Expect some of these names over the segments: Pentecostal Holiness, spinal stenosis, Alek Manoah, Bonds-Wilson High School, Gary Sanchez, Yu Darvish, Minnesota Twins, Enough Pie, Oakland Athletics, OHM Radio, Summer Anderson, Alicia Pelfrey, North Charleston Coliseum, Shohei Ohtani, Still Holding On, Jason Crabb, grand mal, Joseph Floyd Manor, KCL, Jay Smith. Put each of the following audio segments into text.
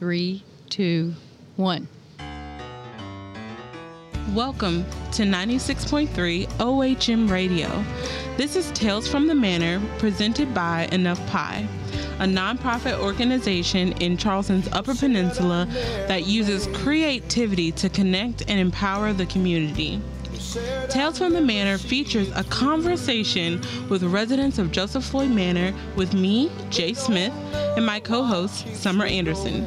3, 2, 1. Welcome to 96.3 OHM Radio. This is Tales from the Manor, presented by Enough Pie, a nonprofit organization in Charleston's Upper Peninsula that uses creativity to connect and empower the community. Tales from the Manor features a conversation with residents of Joseph Floyd Manor with me, Jay Smith, and my co-host, Summer Anderson.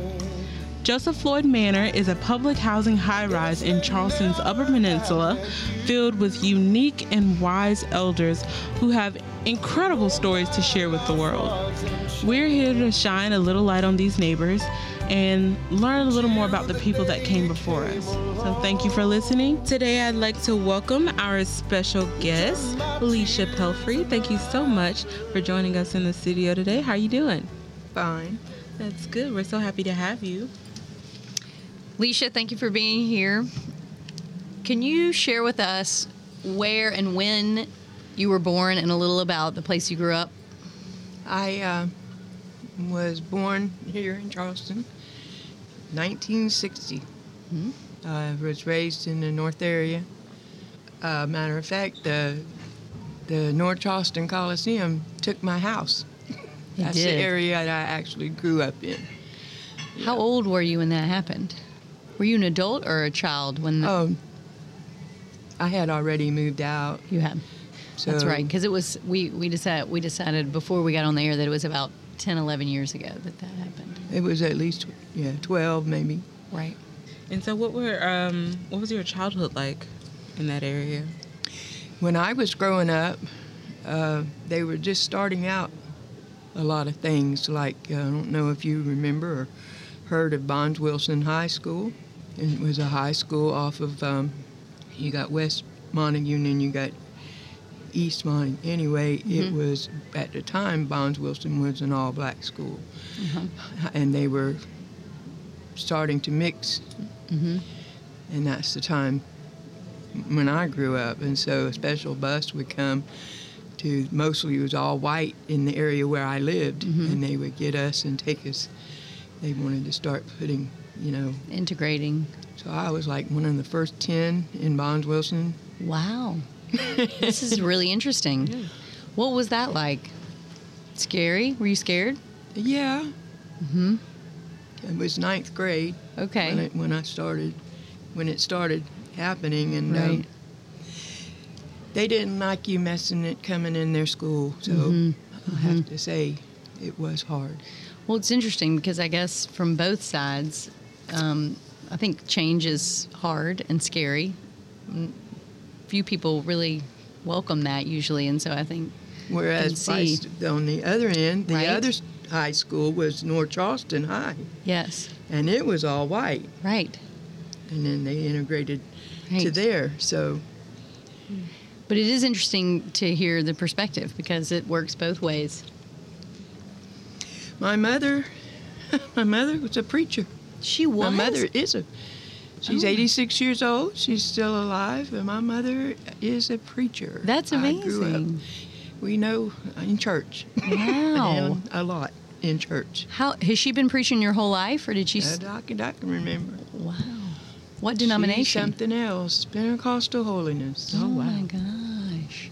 Joseph Floyd Manor is a public housing high-rise in Charleston's Upper Peninsula, filled with unique and wise elders who have incredible stories to share with the world. We're here to shine a little light on these neighbors and learn a little more about the people that came before us. So thank you for listening. Today I'd like to welcome our special guest, Alicia Pelfrey. Thank you so much for joining us in the studio today. How are you doing? Fine. That's good. We're so happy to have you. Alicia, thank you for being here. Can you share with us where and when you were born and a little about the place you grew up? I was born here in Charleston, 1960. Mm-hmm. I was raised in the North area. Matter of fact, the North Charleston Coliseum took my house. That's the area that I actually grew up in. How old were you when that happened? Were you an adult or a child when that? Oh, I had already moved out. You had. So that's right, because it was we decided before we got on the air that it was about 10, 11 years ago that happened. It was at least 12 maybe. Right. And so what was your childhood like in that area? When I was growing up, they were just starting out a lot of things, like I don't know if you remember or heard of Bonds-Wilson High School. It was a high school off of, you got West Montague and you got East Montague. Anyway, it was, at the time, Bonds-Wilson was an all-black school. Mm-hmm. And they were starting to mix. Mm-hmm. And that's the time when I grew up. And so a special bus would come to, mostly it was all white in the area where I lived. Mm-hmm. And they would get us and take us. They wanted to start putting, integrating. So I was like one of the first 10 in Bonds-Wilson. Wow. This is really interesting. Yeah. What was that like? Scary? Were you scared? Yeah. Mm-hmm. It was 9th grade. Okay. When it started happening. And right. They didn't like you coming in their school. So I have to say it was hard. Well, it's interesting because I guess from both sides, I think change is hard and scary. Few people really welcome that usually, and so I think. Whereas on the other end, the other high school was North Charleston High. Yes. And it was all white. Right. And then they integrated to there, so. But it is interesting to hear the perspective because it works both ways. My mother was a preacher. She was? My mother is a. She's 86 years old. She's still alive. And my mother is a preacher. That's amazing. I grew up, in church. Wow. A lot in church. How has she been preaching your whole life, or did she? I can remember. Wow. What denomination? She's something else. Pentecostal holiness. Oh, wow. My gosh.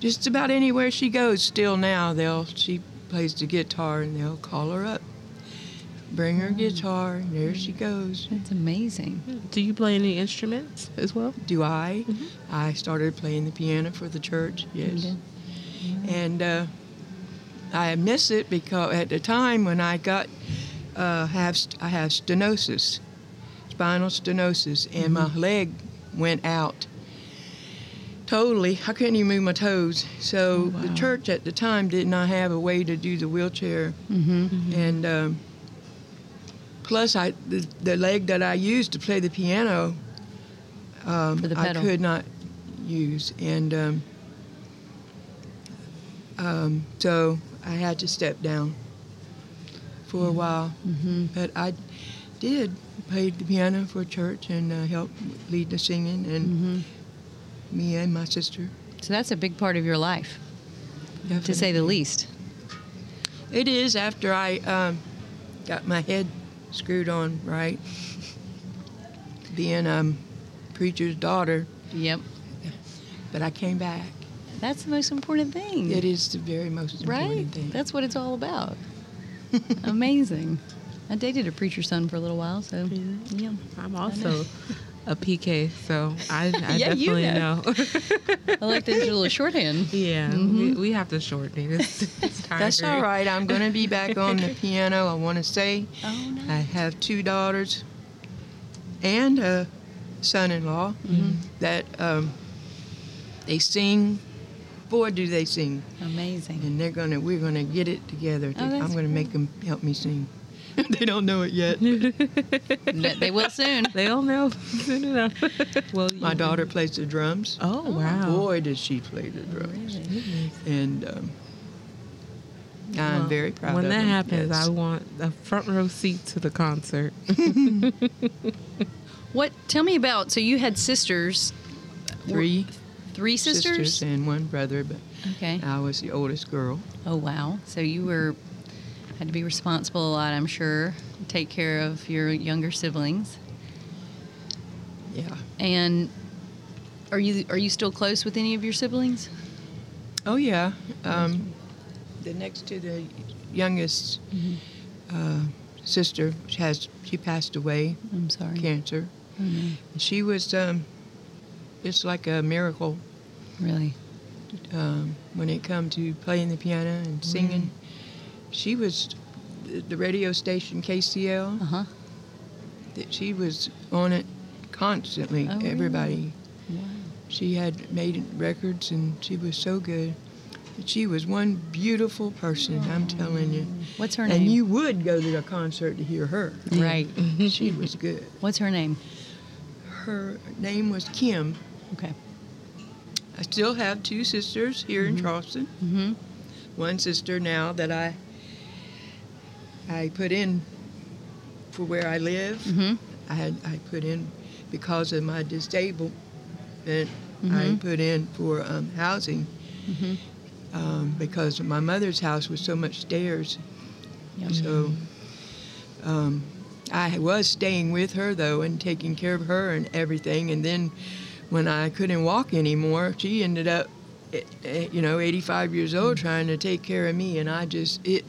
Just about anywhere she goes still now, she plays the guitar, and they'll call her up, bring her guitar, and there she goes. That's amazing. Do you play any instruments as well? Do I? Mm-hmm. I started playing the piano for the church, yes. Mm-hmm. And I miss it because at the time when I got, I have stenosis, spinal stenosis, and my leg went out. Totally. I couldn't even move my toes. So the church at the time did not have a way to do the wheelchair. Mm-hmm. Mm-hmm. And plus, the leg that I used to play the piano, I could not use. And so I had to step down for a while. Mm-hmm. But I did play the piano for church and helped lead the singing. And. Mm-hmm. Me and my sister. So that's a big part of your life, definitely, to say the least. It is. After I got my head screwed on right. Being preacher's daughter. Yep. But I came back. That's the most important thing. It is the very most important thing. That's what it's all about. Amazing. I dated a preacher's son for a little while, so yeah. I'm also a PK, so I definitely know. I like to do a little shorthand. Yeah, we have to shorten it. It's tiring. That's all right. I'm going to be back on the piano, I want to say. Oh, nice. I have 2 daughters and a son-in-law that they sing. Boy, do they sing. Amazing. And they're gonna, we're going to get it together. Oh, I'm going to make them help me sing. They don't know it yet. But they will soon. They'll know soon enough. Well, my daughter plays the drums. Oh, wow. Boy, does she play the drums. Oh, really? And I'm very proud of them. When that happens, I want a front row seat to the concert. Tell me about, so you had sisters. Three sisters? Sisters and one brother, but I was the oldest girl. Oh, wow. So you were... Had to be responsible a lot, I'm sure. Take care of your younger siblings. Yeah. And are you still close with any of your siblings? Oh yeah. The next to the youngest sister she passed away. I'm sorry. Cancer. Mm-hmm. And she was it's like a miracle. Really. When it come to playing the piano and singing. She was the radio station KCL. Uh-huh. That she was on it constantly. Oh, everybody. Really? Wow. She had made records, and she was so good. She was one beautiful person. Oh. I'm telling you. What's her name? And you would go to a concert to hear her. Right. She was good. What's her name? Her name was Kim. Okay. I still have 2 sisters here in Charleston. Mm-hmm. One sister now that I put in for where I live. Mm-hmm. I put in because of my disablement. I put in for housing because my mother's house was so much stairs. Yum. So I was staying with her, though, and taking care of her and everything. And then when I couldn't walk anymore, she ended up, 85 years old, trying to take care of me. And it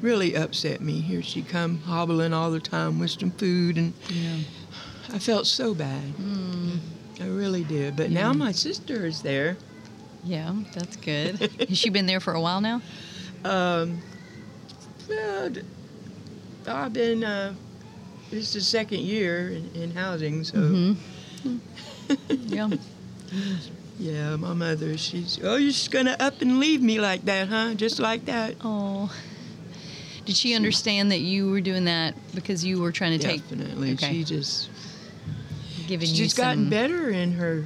really upset me. Here she come hobbling all the time with some food, and I felt so bad. I really did. But now my sister is there. Yeah, that's good. Has she been there for a while now? Well, I've been this is the 2nd year in housing, so yeah. Yeah, my mother, she's, you're just gonna up and leave me like that, huh? Just like that. Oh. Did she understand that you were doing that because you were trying to take... Definitely. Okay. She just... She's gotten better in her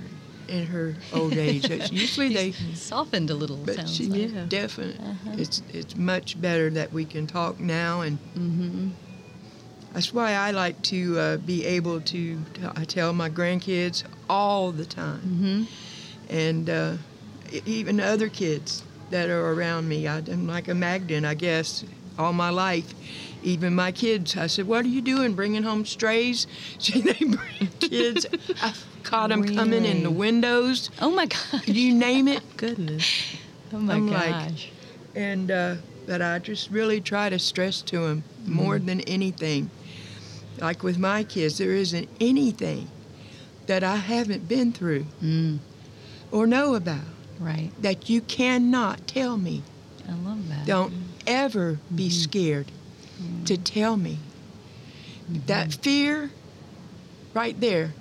old age. Usually they... Softened a little, but sounds like. Yeah, definitely. Uh-huh. It's much better that we can talk now, and that's why I like to be able to... I tell my grandkids all the time. Mm-hmm. And even other kids that are around me. I'm like a magnet, I guess, all my life. Even my kids, I said, what are you doing, bringing home strays? They bring kids. I caught them coming in the windows. Oh, my gosh. You name it. Goodness. Oh, my gosh. Like, and but I just really try to stress to them more than anything. Like with my kids, there isn't anything that I haven't been through. Or know about. Right. That you cannot tell me. I love that. Don't ever be scared to tell me. That fear, right there.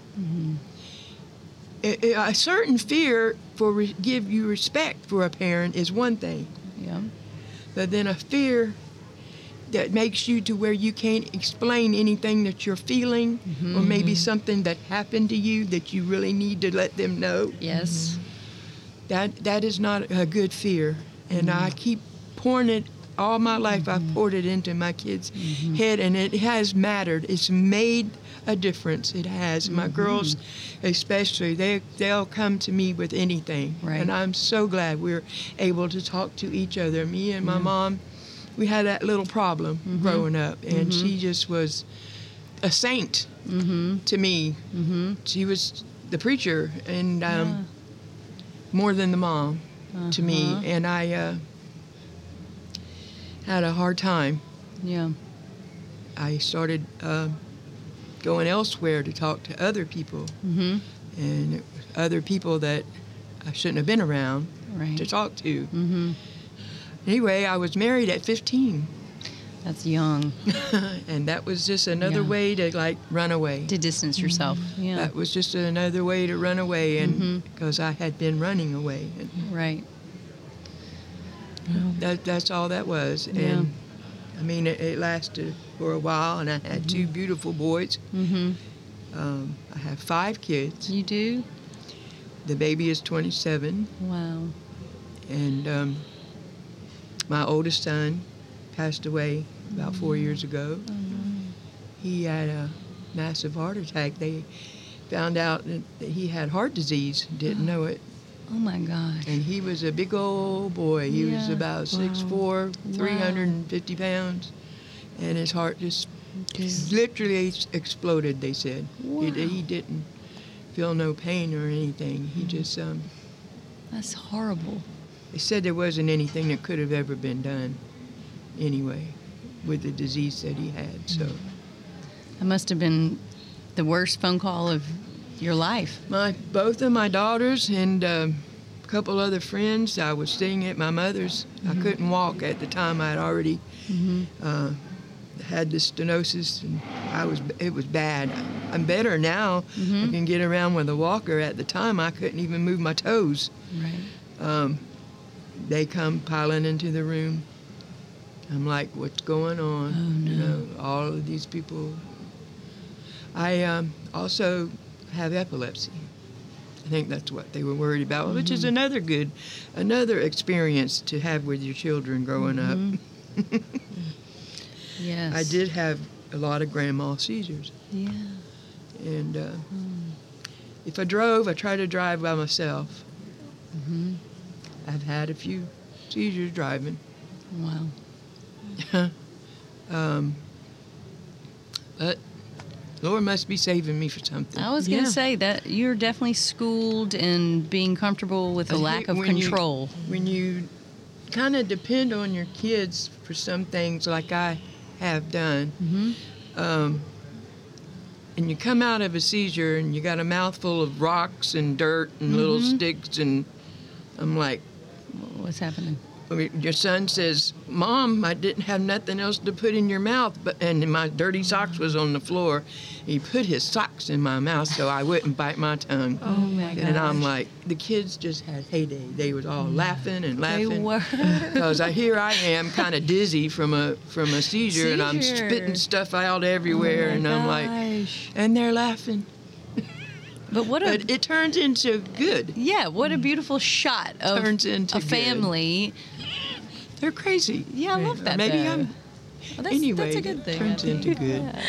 A certain fear for give you respect for a parent is one thing. Yeah. But then a fear that makes you to where you can't explain anything that you're feeling, or maybe something that happened to you that you really need to let them know. Yes. That is not a good fear. And I keep pouring it all my life. I've poured it into my kids' head, and it has mattered. It's made a difference. It has. My girls especially, they'll come to me with anything. Right. And I'm so glad we're able to talk to each other. Me and my mom, we had that little problem growing up, and she just was a saint to me. She was the preacher, and more than the mom to me, and I had a hard time. Yeah. I started going elsewhere to talk to other people, and other people that I shouldn't have been around to talk to. Anyway, I was married at 15. That's young. And that was just another way to, like, run away. To distance yourself. Yeah. That was just another way to run away, and because I had been running away. Right. That's all that was. Yeah. And, I mean, it lasted for a while, and I had two beautiful boys. I have 5 kids. You do? The baby is 27. Wow. And my oldest son passed away about 4 years ago. He had a massive heart attack. They found out that he had heart disease, didn't know it. Oh, my gosh. And he was a big old boy. He was about 6'4", 350 pounds. And his heart just literally exploded, they said. Wow. He didn't feel no pain or anything. He just... That's horrible. They said there wasn't anything that could have ever been done anyway with the disease that he had, so... That must have been the worst phone call of... your life. Both of my daughters and a couple other friends. I was staying at my mother's. I couldn't walk at the time. I had already had the stenosis, and it was bad. I'm better now. I can get around with a walker. At the time, I couldn't even move my toes. Right. They come piling into the room. I'm like, what's going on? Oh, no. You know, all of these people. I also have epilepsy. I think that's what they were worried about, which is another experience to have with your children growing up. Yes. I did have a lot of grand mal seizures. Yeah. And if I drove, I tried to drive by myself. I've had a few seizures driving. Wow. But Lord must be saving me for something. I was going to say that you're definitely schooled in being comfortable with a lack of control. When you kind of depend on your kids for some things, like I have done, and you come out of a seizure and you got a mouthful of rocks and dirt and little sticks, and I'm like, what's happening? I mean, your son says, Mom, I didn't have nothing else to put in your mouth, and my dirty socks was on the floor. He put his socks in my mouth so I wouldn't bite my tongue. Oh, my God. And I'm like, the kids just had heyday. They was all laughing and laughing. They were. Because here I am kind of dizzy from a seizure, and I'm spitting stuff out everywhere, and I'm like, and they're laughing. But it turns into good. Yeah, what a beautiful shot of a family. Good. They're crazy. Yeah, I love that. Maybe though. That's a good thing. Turns into good. Yeah.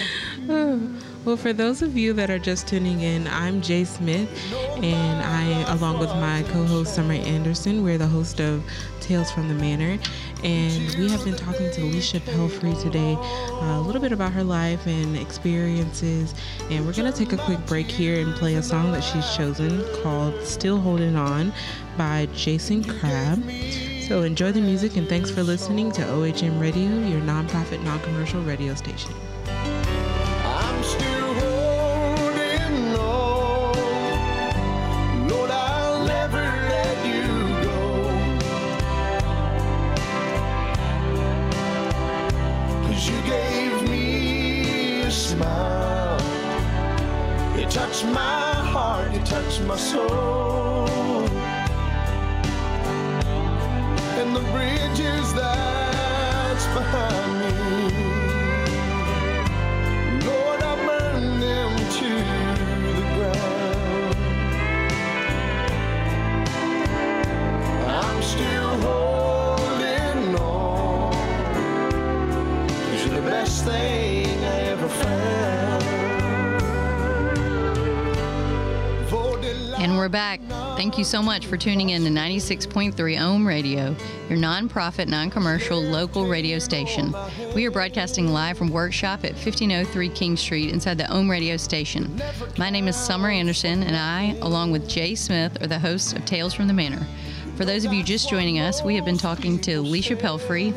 Well, for those of you that are just tuning in, I'm Jay Smith, and I, along with my co-host Summer Anderson, we're the host of Tales from the Manor, and we have been talking to Alicia Pelfrey today, a little bit about her life and experiences, and we're going to take a quick break here and play a song that she's chosen called Still Holding On by Jason Crabb. So enjoy the music, and thanks for listening to OHM Radio, your nonprofit, non-commercial radio station. Touch my heart, you touch my soul, and the bridges that's behind me, Lord, I burn them to the ground. I'm still holding on, 'cause you're the best thing I ever found. we're back. Thank you so much for tuning in to 96.3 OHM Radio, your nonprofit, non-commercial, local radio station. We are broadcasting live from workshop at 1503 King Street inside the OHM Radio station. My name is Summer Anderson, and I, along with Jay Smith, are the hosts of Tales from the Manor. For those of you just joining us, we have been talking to Alicia Pelfrey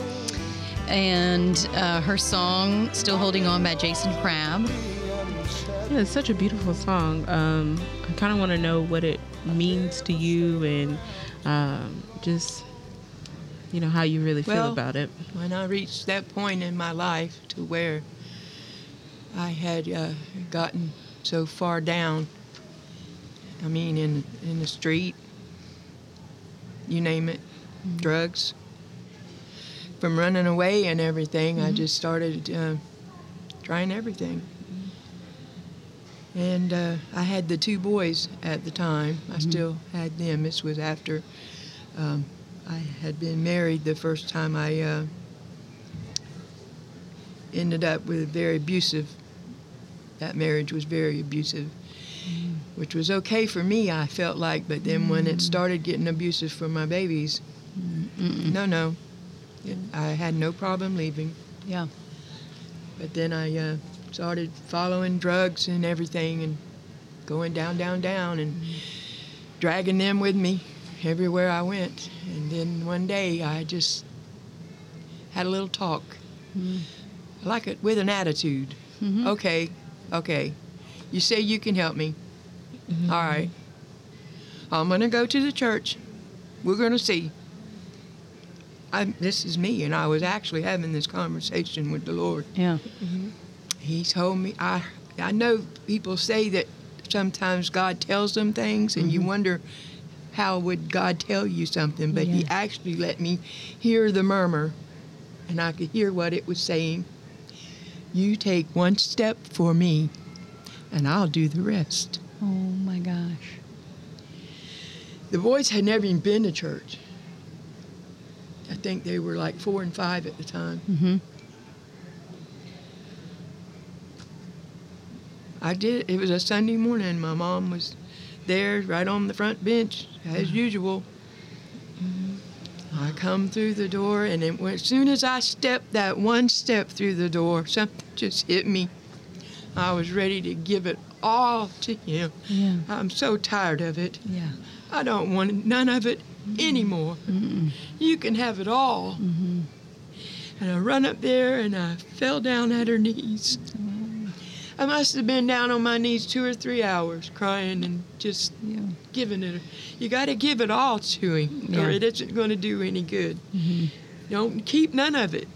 and her song, Still Holding On by Jason Crabb. Yeah, it's such a beautiful song. I kind of want to know what it means to you and just, you know, how you really feel about it. When I reached that point in my life to where I had gotten so far down, I mean, in the street, you name it, mm-hmm. drugs, from running away and everything, mm-hmm. I just started trying everything. And I had the two boys at the time. I still had them. This was after I had been married the first time. I ended up with very abusive. That marriage was very abusive, which was okay for me, I felt like. But then when it started getting abusive for my babies, no. I had no problem leaving. Yeah. But then I... started following drugs and everything and going down and dragging them with me everywhere I went. And then one day I just had a little talk. I like it with an attitude. Okay, you say you can help me. All right. I'm going to go to the church. We're going to see. This is me, and I was actually having this conversation with the Lord. Yeah. He told me, I know people say that sometimes God tells them things and you wonder how would God tell you something, but he actually let me hear the murmur, and I could hear what it was saying. You take one step for me and I'll do the rest. Oh my gosh. The boys had never even been to church. I think they were like 4 and 5 at the time. I did. It was a Sunday morning. My mom was there right on the front bench, as usual. I come through the door, and it went, as soon as I stepped that one step through the door, something just hit me. I was ready to give it all to him. Yeah. I'm so tired of it. Yeah. I don't want none of it anymore. You can have it all. And I run up there, and I fell down at her knees. I must have been down on my knees 2 or 3 hours crying and just giving it. You got to give it all to him or it isn't going to do any good. Don't keep none of it.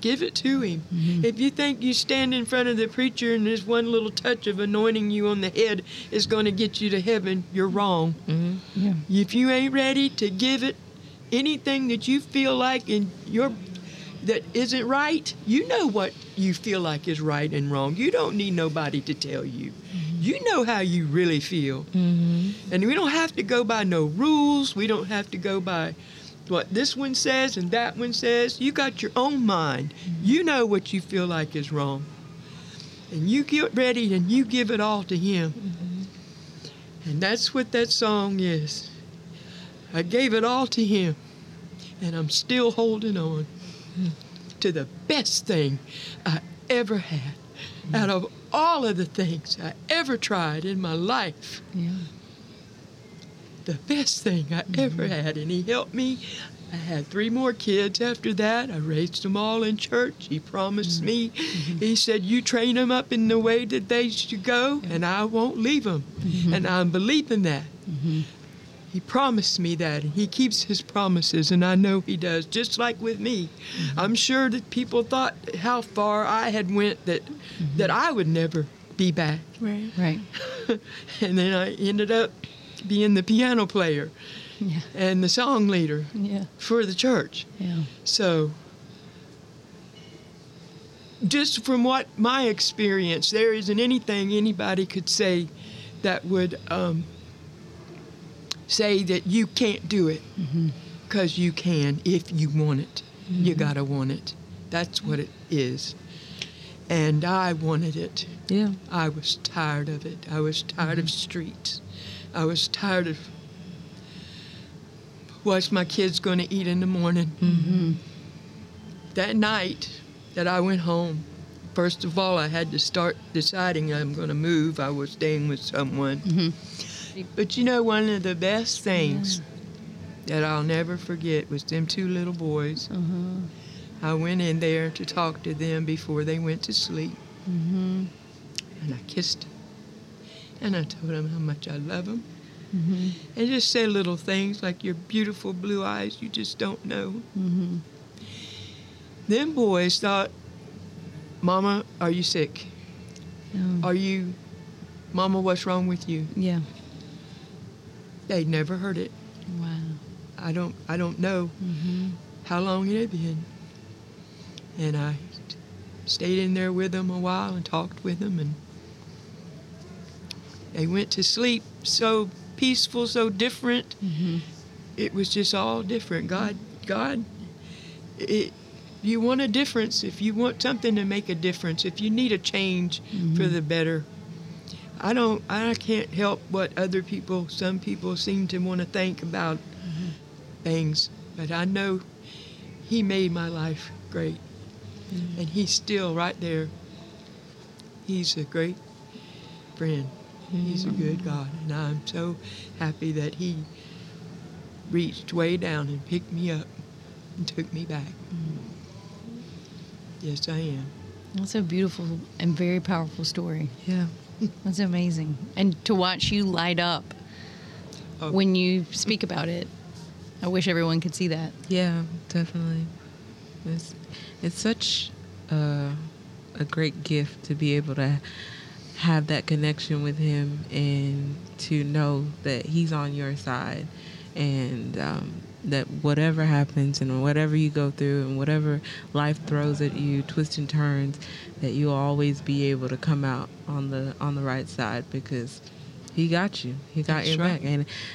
Give it to him. If you think you stand in front of the preacher and this one little touch of anointing you on the head is going to get you to heaven, you're wrong. If you ain't ready to give it anything that you feel like in your... that isn't right, you know what you feel like is right and wrong. You don't need nobody to tell you. You know how you really feel. And we don't have to go by no rules. We don't have to go by what this one says and that one says. You got your own mind. You know what you feel like is wrong. And you get ready and you give it all to him. And that's what that song is. I gave it all to him, and I'm still holding on to the best thing I ever had, out of all of the things I ever tried in my life. The best thing I ever had, and he helped me. I had 3 more kids after that. I raised them all in church. He promised me. He said, you train them up in the way that they should go, and I won't leave them. And I'm believing that. He promised me that, and he keeps his promises, and I know he does, just like with me. I'm sure that people thought how far I had went, that that I would never be back. Right. And then I ended up being the piano player and the song leader for the church. So just from what my experience, there isn't anything anybody could say that would... say that you can't do it, because you can if you want it. You gotta want it. That's what it is. And I wanted it. I was tired of it. I was tired of streets. I was tired of what's my kids going to eat in the morning. Mm-hmm. That night that I went home, first of all, I had to start deciding I'm going to move. I was staying with someone. Mm-hmm. But you know, one of the best things that I'll never forget was them two little boys. Uh-huh. I went in there to talk to them before they went to sleep. Mm-hmm. And I kissed them. And I told them how much I love them. Mm-hmm. And just said little things like, your beautiful blue eyes, you just don't know. Mm-hmm. Them boys thought, Mama, are you sick? No. Are you, Mama, what's wrong with you? Yeah. They'd never heard it. Wow. I don't know how long it had been. And I stayed in there with them a while and talked with them, and they went to sleep so peaceful, so different. Mm-hmm. It was just all different. God, you want a difference, if you want something to make a difference, if you need a change for the better. I can't help what other people, some people seem to want to think about things, but I know He made my life great. Mm-hmm. And He's still right there. He's a great friend. He's a good God, and I'm so happy that He reached way down and picked me up and took me back. Mm. Yes, I am. That's a beautiful and very powerful story. Yeah. That's amazing. And to watch you light up when you speak about it, I wish everyone could see that. Yeah, definitely. It's such a great gift to be able to have that connection with Him and to know that He's on your side, and that whatever happens and whatever you go through and whatever life throws at you, twists and turns, that you'll always be able to come out on the right side, because He got you. He got your back.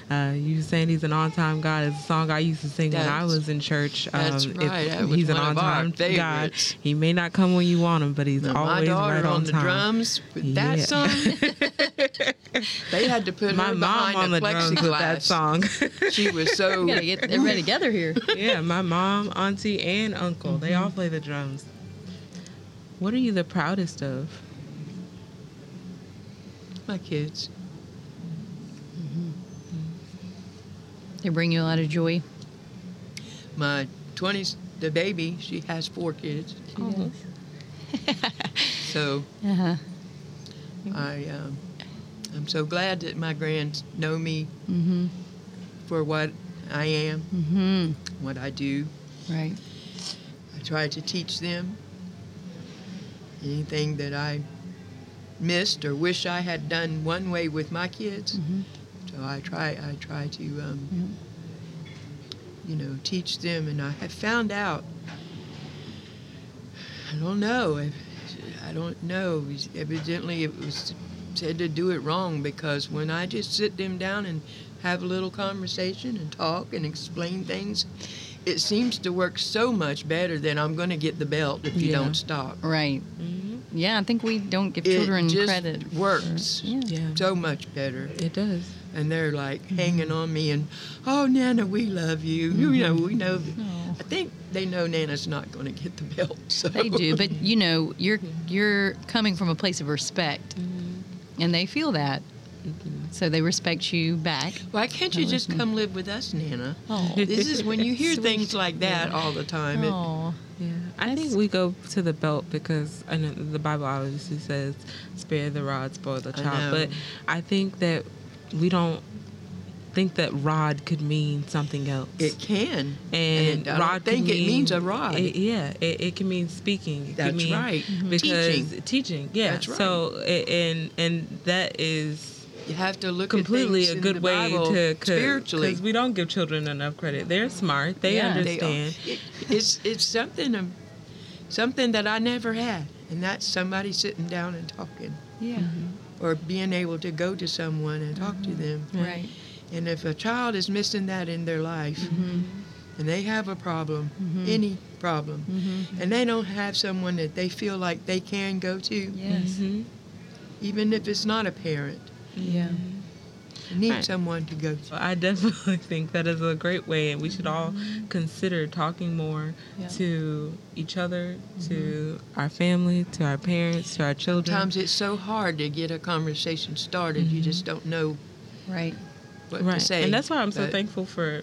And you saying He's an on-time God is a song I used to sing when I was in church. That's right. He's an on-time God. He may not come when you want Him, but He's always right on time. My daughter on the drums with that song. They had to put my mom on the drums with that song. She was so... We gotta get everybody together here. Yeah, my mom, auntie, and uncle, they all play the drums. What are you the proudest of? My kids. They bring you a lot of joy. My 20s, the baby, she has 4 kids. She does. So I'm so glad that my grands know me for what I am, what I do. Right. I try to teach them anything that I missed or wish I had done one way with my kids. Mm-hmm. So I try to, teach them. And I have found out, I don't know. Evidently, it was said to do it wrong, because when I just sit them down and have a little conversation and talk and explain things, it seems to work so much better than I'm going to get the belt if you don't stop. Right. Mm-hmm. Yeah, I think we don't give children credit. It just works so much better. It does. And they're like hanging on me and, oh, Nana, we love you. Mm-hmm. We know. I think they know Nana's not going to get the belt. So. They do, but you're coming from a place of respect, and they feel that, so they respect you back. Why can't you just come live with us, Nana? Oh. This is when you hear things like that all the time. Oh. Yeah, I think we go to the belt because I know the Bible obviously says, "Spare the rod, spoil the child." But I think that. We don't think that rod could mean something else. It can. And I don't think it means a rod. It can mean speaking. That's right. Teaching. Yeah. That's right. So, and that is... You have to look completely at things a good in the way Bible, to spiritually, because we don't give children enough credit. They're smart. They understand. They it's something that I never had, and that's somebody sitting down and talking. Yeah. Mm-hmm. Or being able to go to someone and talk to them. Right. And if a child is missing that in their life, and they have a problem, any problem, and they don't have someone that they feel like they can go to, even if it's not a parent. Yeah. need someone to go to. I definitely think that is a great way, and we should all consider talking more to each other, to our family, to our parents, to our children. Sometimes it's so hard to get a conversation started. You just don't know what to say. And that's why I'm so thankful for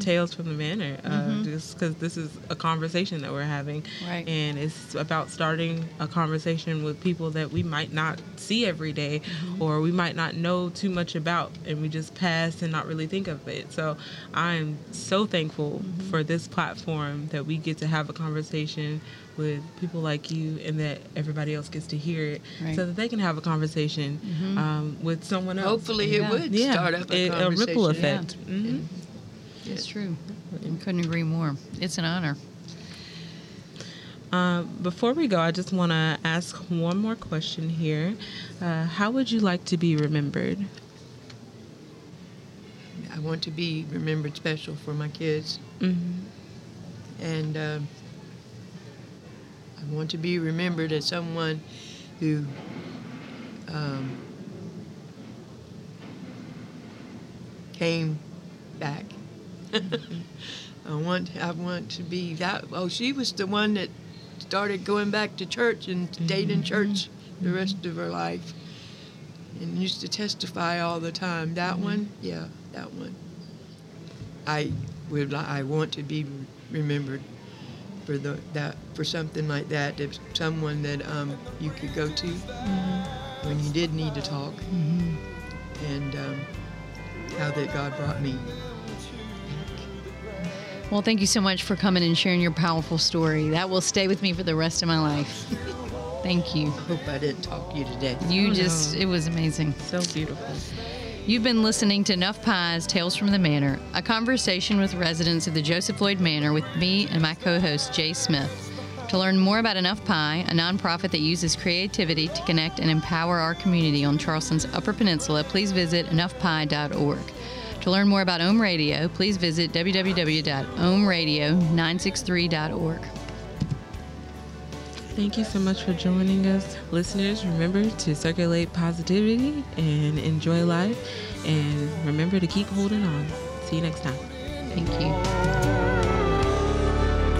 Tales from the Manor, just because this is a conversation that we're having, and it's about starting a conversation with people that we might not see every day, or we might not know too much about, and we just pass and not really think of it. So I'm so thankful for this platform that we get to have a conversation with people like you, and that everybody else gets to hear it, so that they can have a conversation with someone else. Hopefully it would start up a conversation. A ripple effect. Yeah. It's true. I couldn't agree more. It's an honor. Before we go, I just want to ask one more question here. How would you like to be remembered? I want to be remembered special for my kids. And I want to be remembered as someone who came back. I want to be that. Oh, she was the one that started going back to church and stayed in church the rest of her life, and used to testify all the time. That one, that one. I want to be remembered for something like that. That someone that you could go to when you did need to talk, and how that God brought me. Well, thank you so much for coming and sharing your powerful story. That will stay with me for the rest of my life. Thank you. I hope I didn't talk to you today. It was amazing. So beautiful. You've been listening to Enough Pie's Tales from the Manor, a conversation with residents of the Joseph Floyd Manor with me and my co-host, Jay Smith. To learn more about Enough Pie, a nonprofit that uses creativity to connect and empower our community on Charleston's Upper Peninsula, please visit enoughpie.org. To learn more about OHM Radio, please visit www.ohmradio963.org. Thank you so much for joining us. Listeners, remember to circulate positivity and enjoy life. And remember to keep holding on. See you next time. Thank you.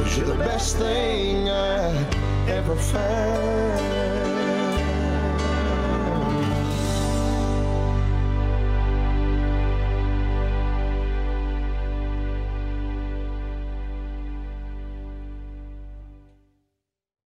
'Cause you're the best thing I ever found.